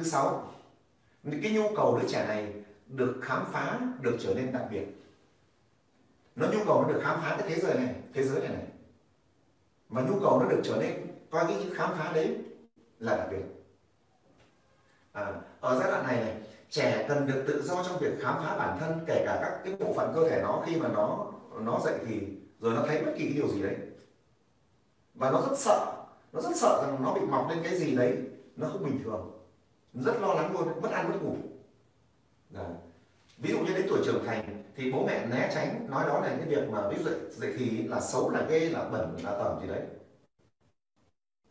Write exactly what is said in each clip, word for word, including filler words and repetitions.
Thứ sáu, những cái nhu cầu đứa trẻ này được khám phá, được trở nên đặc biệt. Nó nhu cầu nó được khám phá cái thế giới này, thế giới này này. Và nhu cầu nó được trở nên, coi cái khám phá đấy là đặc biệt. À, ở giai đoạn này này, trẻ cần được tự do trong việc khám phá bản thân, kể cả các cái bộ phận cơ thể nó khi mà nó nó dậy thì rồi nó thấy bất kỳ cái điều gì đấy. Và nó rất sợ, nó rất sợ rằng nó bị mọc lên cái gì đấy, nó không bình thường. Rất lo lắng luôn, mất ăn mất ngủ. Đấy. Ví dụ như đến tuổi trưởng thành thì bố mẹ né tránh, nói đó là cái việc mà ví dụ dậy thì là xấu, là ghê, là bẩn, là tởm gì đấy.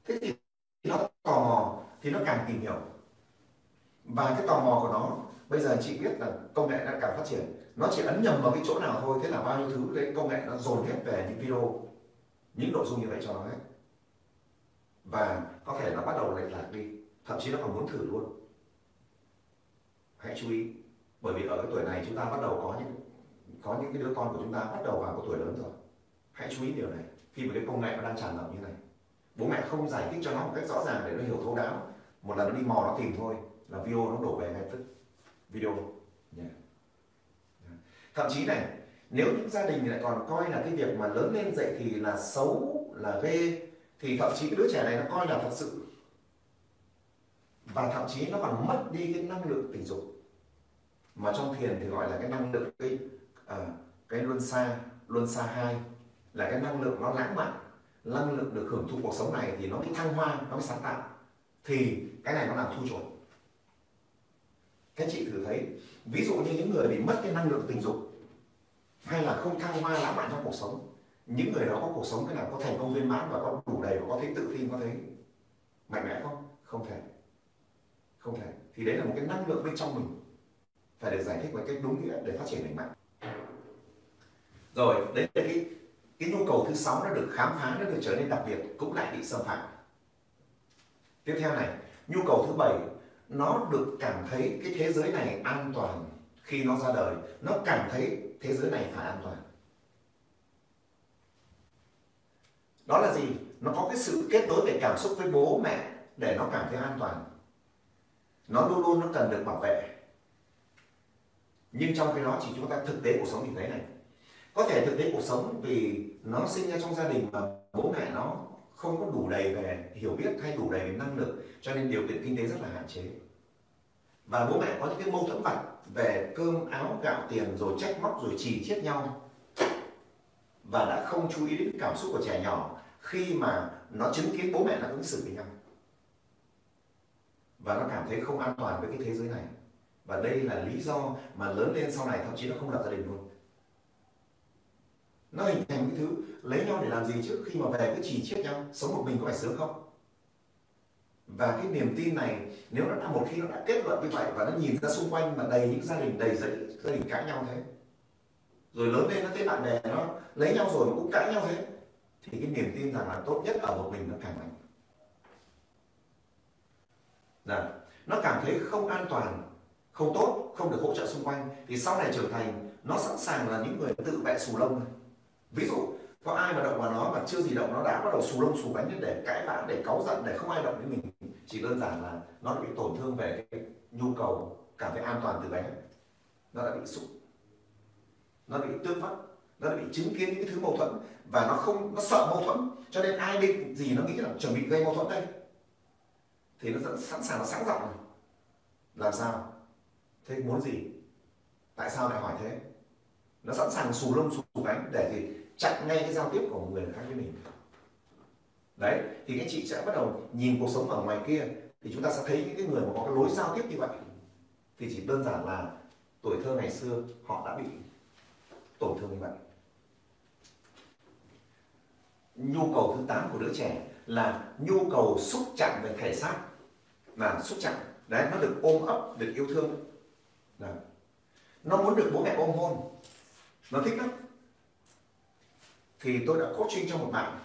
Thế thì nó tò mò, thì nó càng tìm hiểu. Và cái tò mò của nó, bây giờ chị biết là công nghệ đang càng phát triển, nó chỉ ấn nhầm vào cái chỗ nào thôi, thế là bao nhiêu thứ đấy công nghệ nó dồn hết về những video, những nội dung như vậy cho nó hết. Và có thể nó bắt đầu lệch lạc đi, thậm chí nó còn muốn thử luôn. Hãy chú ý, bởi vì ở cái tuổi này chúng ta bắt đầu có những có những cái đứa con của chúng ta bắt đầu vào cái tuổi lớn rồi. Hãy chú ý điều này, khi mà cái công nghệ nó đang tràn ngập như này, bố mẹ không giải thích cho nó một cách rõ ràng để nó hiểu thấu đáo, một lần nó đi mò nó tìm thôi là video nó đổ về ngay tức video. Yeah. Yeah. Thậm chí này, nếu những gia đình lại còn coi là cái việc mà lớn lên dậy thì là xấu, là ghê, thì thậm chí cái đứa trẻ này nó coi là thật sự, và thậm chí nó còn mất đi cái năng lượng tình dục mà trong thiền thì gọi là cái năng lượng cái à, cái luân xa luân xa hai, là cái năng lượng nó lãng mạn, năng lượng được hưởng thụ cuộc sống này thì nó mới thăng hoa, nó mới sáng tạo. Thì cái này nó làm thui chột. Các chị thử thấy, ví dụ như những người bị mất cái năng lượng tình dục hay là không thăng hoa lãng mạn trong cuộc sống, những người đó có cuộc sống cái nào có thành công viên mãn và có đủ đầy và có thấy tự tin, có thấy mạnh mẽ không? Không thể, không thể. Thì đấy là một cái năng lượng bên trong mình phải được giải thích với cách đúng nghĩa để phát triển mạnh mẽ. Rồi đấy là cái cái nhu cầu thứ sáu, nó được khám phá, nó được trở nên đặc biệt, cũng lại bị xâm phạm. Tiếp theo này, nhu cầu thứ bảy, nó được cảm thấy cái thế giới này an toàn khi nó ra đời, nó cảm thấy thế giới này phải an toàn. Đó là gì? Nó có cái sự kết nối về cảm xúc với bố mẹ để nó cảm thấy an toàn. Nó luôn luôn nó cần được bảo vệ. Nhưng trong cái đó chỉ chúng ta thực tế cuộc sống thì thấy này. Có thể thực tế cuộc sống vì nó sinh ra trong gia đình mà bố mẹ nó không có đủ đầy về hiểu biết hay đủ đầy về năng lực, cho nên điều kiện kinh tế rất là hạn chế. Và bố mẹ có những cái mâu thuẫn vặt về cơm áo gạo tiền, rồi trách móc, rồi chì chiết nhau, và đã không chú ý đến cảm xúc của trẻ nhỏ khi mà nó chứng kiến bố mẹ nó ứng xử với nhau, và nó cảm thấy không an toàn với cái thế giới này. Và đây là lý do mà lớn lên sau này thậm chí nó không lập gia đình luôn. Nó hình thành cái thứ lấy nhau để làm gì chứ, khi mà về cứ chỉ chiết nhau, sống một mình có phải sướng không? Và cái niềm tin này, nếu nó đã một khi nó đã kết luận như vậy, và nó nhìn ra xung quanh mà đầy những gia đình đầy dẫy gia đình cãi nhau thế, rồi lớn lên nó thấy bạn bè nó lấy nhau rồi cũng cãi nhau thế, thì cái niềm tin rằng là tốt nhất ở một mình nó càng mạnh. Dạ, nó cảm thấy không an toàn, không tốt, không được hỗ trợ xung quanh, thì sau này trưởng thành nó sẵn sàng là những người tự bẻ xù lông. Ví dụ có ai mà động vào nó mà chưa gì động nó đã bắt đầu xù lông xù cánh để cãi vã, để cáu giận, để không ai động đến mình. Chỉ đơn giản là nó đã bị tổn thương về cái nhu cầu cảm thấy an toàn từ bé, nó đã bị xúc, nó đã bị tước mất, nó đã bị chứng kiến những cái thứ mâu thuẫn, và nó không nó sợ mâu thuẫn, cho nên ai định gì nó nghĩ là chuẩn bị gây mâu thuẫn đây, thì nó sẵn sàng, nó sáng giọng này. Làm sao? Thế muốn gì? Tại sao lại hỏi thế? Nó sẵn sàng xù lông xù cánh để thì chặn ngay cái giao tiếp của một người khác với mình. Đấy, thì các chị sẽ bắt đầu nhìn cuộc sống ở ngoài kia, thì chúng ta sẽ thấy những cái người mà có cái lối giao tiếp như vậy, thì chỉ đơn giản là tuổi thơ ngày xưa họ đã bị tổn thương như vậy. Nhu cầu thứ tám của đứa trẻ là nhu cầu xúc chạm về thể xác, là xúc chạm. Đấy, nó được ôm ấp, được yêu thương. Đấy. Nó muốn được bố mẹ ôm hôn, nó thích lắm. Thì tôi đã coaching cho một bạn,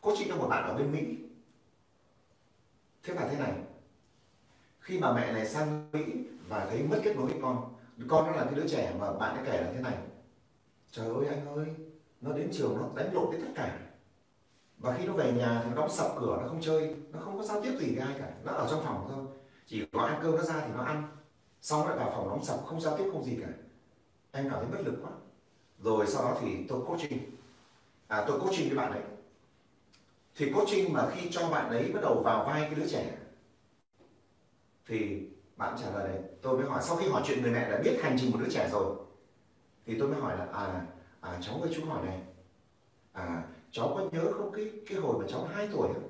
coaching cho một bạn ở bên Mỹ. Thế là thế này, khi mà mẹ này sang Mỹ và thấy mất kết nối với con, con nó là cái đứa trẻ mà bạn ấy kể là thế này: trời ơi anh ơi, nó đến trường nó đánh lộn với tất cả, và khi nó về nhà thì nó đóng sập cửa, nó không chơi, nó không có giao tiếp gì với ai cả, nó ở trong phòng thôi. chỉ có ăn cơm nó ra thì nó ăn, xong lại vào phòng nóng sập, không giao tiếp không gì cả, em cảm thấy bất lực quá. Rồi sau đó thì tôi coaching, à tôi coaching với bạn ấy. Thì coaching mà khi cho bạn ấy bắt đầu vào vai cái đứa trẻ thì bạn trả lời này, tôi mới hỏi, sau khi hỏi chuyện người mẹ đã biết hành trình của đứa trẻ rồi thì tôi mới hỏi là à, à cháu ơi chú hỏi này, à cháu có nhớ không cái cái hồi mà cháu hai tuổi không?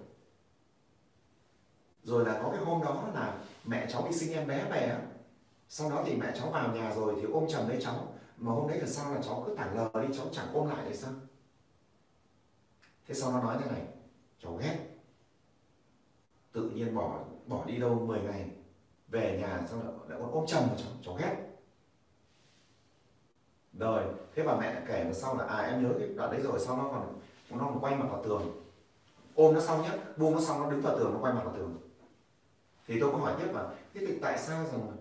Rồi là có cái hôm đó là mẹ cháu đi sinh em bé về, sau đó thì mẹ cháu vào nhà rồi thì ôm chầm lấy cháu, mà hôm đấy là sao là cháu cứ tảng lờ đi, cháu chẳng ôm lại hay sao? Thế sau nó nói thế này, cháu ghét, tự nhiên bỏ bỏ đi đâu mười ngày, về nhà xong lại, lại ôm chầm vào cháu, cháu ghét. Rồi thế bà mẹ kể là sau là à em nhớ cái đoạn đấy rồi, sau nó còn nó còn quay mặt vào tường, ôm nó xong nhé, buông nó xong nó đứng vào tường, nó quay mặt vào tường. Thì tôi có hỏi tiếp mà thế thì tại sao rằng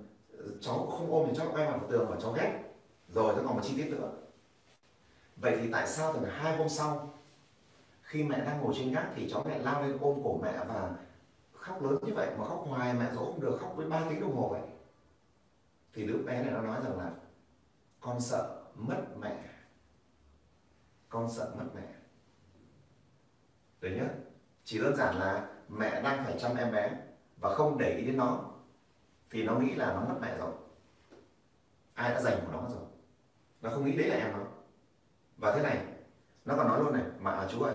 cháu không ôm thì cháu quay mặt vào tường và cháu ghét? Rồi tôi còn một chi tiết nữa, vậy thì tại sao từ hai hôm sau khi mẹ đang ngồi trên gác thì cháu mẹ lao lên ôm cổ mẹ và khóc lớn như vậy, mà khóc hoài mẹ dỗ không được, khóc với ba tiếng đồng hồ vậy? Thì đứa bé này nó nói rằng là con sợ mất mẹ, con sợ mất mẹ. Đấy nhá, chỉ đơn giản là mẹ đang phải chăm em bé và không để ý đến nó thì nó nghĩ là nó mất mẹ rồi, ai đã dành của nó rồi, nó không nghĩ đấy là em nó. Và thế này, nó còn nói luôn này, mà chú ơi,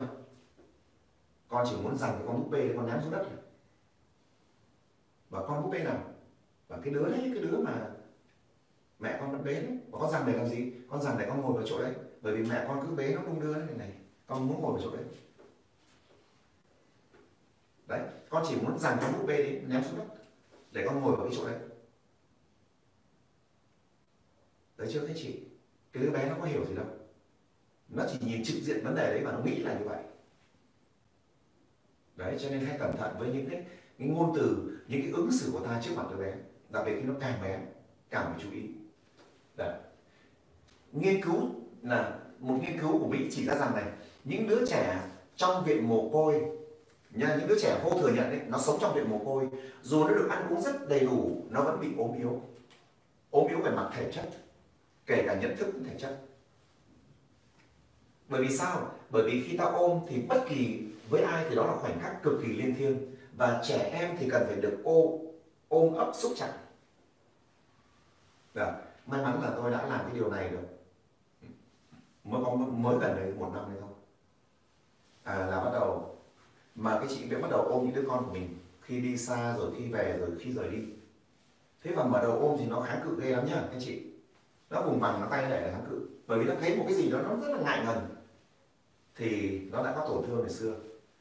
con chỉ muốn dành cái con búp bê để con ném xuống đất này. Và con búp bê nào? Và cái đứa đấy, cái đứa mà mẹ con vẫn bế đấy, và con dằn để làm gì? Con dằn để con ngồi vào chỗ đấy, bởi vì mẹ con cứ bế nó đung đưa này này, con muốn ngồi vào chỗ đấy. Đấy, con chỉ muốn dằn con búp bê đấy, ném xuống đất, để con ngồi vào cái chỗ đấy. Đấy chưa thấy chị? Cái đứa bé nó có hiểu gì đâu, nó chỉ nhìn trực diện vấn đề đấy và nó nghĩ là như vậy. Đấy, cho nên hãy cẩn thận với những cái, những ngôn từ, những cái ứng xử của ta trước mặt đứa bé, đặc biệt khi nó càng bé, càng phải chú ý. Đấy. Nghiên cứu là một nghiên cứu của Mỹ chỉ ra rằng này, những đứa trẻ trong viện mồ côi, nha, những đứa trẻ vô thừa nhận đấy, nó sống trong viện mồ côi, dù nó được ăn uống rất đầy đủ, nó vẫn bị ốm yếu, ốm yếu về mặt thể chất, kể cả nhận thức cũng thể chất. Bởi vì sao? Bởi vì khi ta ôm thì bất kỳ với ai thì đó là khoảnh khắc cực kỳ liên thiêng, và trẻ em thì cần phải được ôm, ôm ấp xúc chặt. Được. May mắn là tôi đã làm cái điều này được, mới có mới gần đấy một năm đấy thôi, à, là bắt đầu mà cái chị Nguyễn bắt đầu ôm những đứa con của mình khi đi xa rồi khi về rồi khi rời đi. Thế mà mở đầu ôm thì nó kháng cự ghê lắm nhá các chị, nó vùng vằng nó tay lại là kháng cự, bởi vì nó thấy một cái gì đó nó rất là ngại ngần, thì nó đã có tổn thương ngày xưa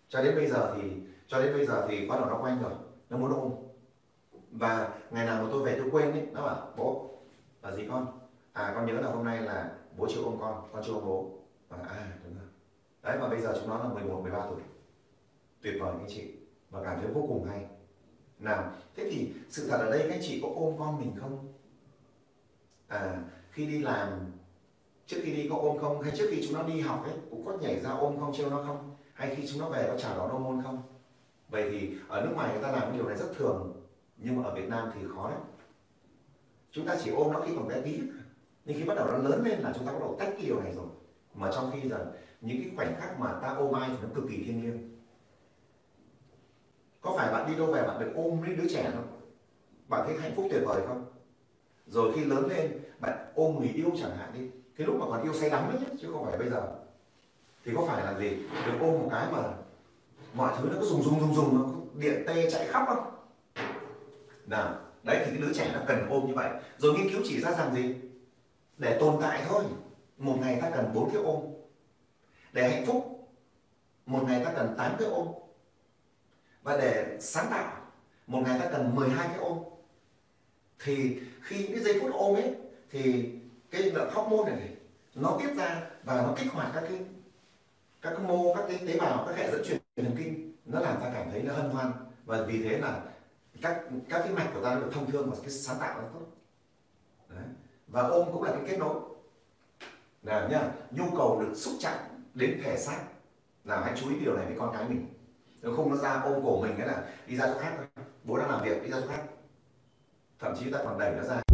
cho đến bây giờ thì cho đến bây giờ thì bắt đầu nó quanh rồi, nó muốn ôm. Và ngày nào mà tôi về tôi quên ấy, nó bảo bố là gì con, à con nhớ là hôm nay là bố chưa ôm con, con chưa ôm bố, và à đúng rồi đấy. Và bây giờ chúng nó là mười một, mười ba tuổi, tuyệt vời anh chị, và cảm thấy vô cùng hay. Nào thế thì sự thật ở đây các chị có ôm con mình không? À khi đi làm, trước khi đi có ôm không, hay trước khi chúng nó đi học ấy cũng có nhảy ra ôm không, trêu nó không, hay khi chúng nó về có chào đón ôm hôn không? Vậy thì ở nước ngoài người ta làm cái điều này rất thường, nhưng mà ở Việt Nam thì khó đấy. Chúng ta chỉ ôm nó khi còn bé tí, nhưng khi bắt đầu nó lớn lên là chúng ta bắt đầu tách cái điều này rồi. Mà trong khi rằng những cái khoảnh khắc mà ta ôm ai thì nó cực kỳ thiêng liêng. Có phải bạn đi đâu về bạn được ôm lấy đứa trẻ không? Bạn thấy hạnh phúc tuyệt vời không? Rồi khi lớn lên bạn ôm người yêu chẳng hạn đi, cái lúc mà còn yêu say đắm đấy chứ không phải bây giờ, thì có phải là gì, được ôm một cái mà mọi thứ nó cứ rùng rùng rùng rùng, nó điện tê chạy khắp không? Nào đấy thì cái đứa trẻ nó cần ôm như vậy. Rồi nghiên cứu chỉ ra rằng gì, để tồn tại thôi một ngày ta cần bốn cái ôm, để hạnh phúc một ngày ta cần tám cái ôm, và để sáng tạo một ngày ta cần mười hai cái ôm. Thì khi những cái giây phút ôm ấy thì cái lượng hormone này nó tiết ra và nó kích hoạt các cái các cái mô, các cái tế bào, các hệ dẫn truyền thần kinh, nó làm ta cảm thấy nó hân hoan, và vì thế là các các cái mạch của ta được thông thương và cái sáng tạo nó tốt. Đấy. Và ôm cũng là cái kết nối. Nào nhá, nhu cầu được xúc chạm đến thể xác. Nào hãy chú ý điều này với con cái mình. Nếu không nó ra ôm cổ mình cái là đi ra chỗ khác, bố đang làm việc đi ra chỗ khác, thậm chí ta còn đẩy nó ra.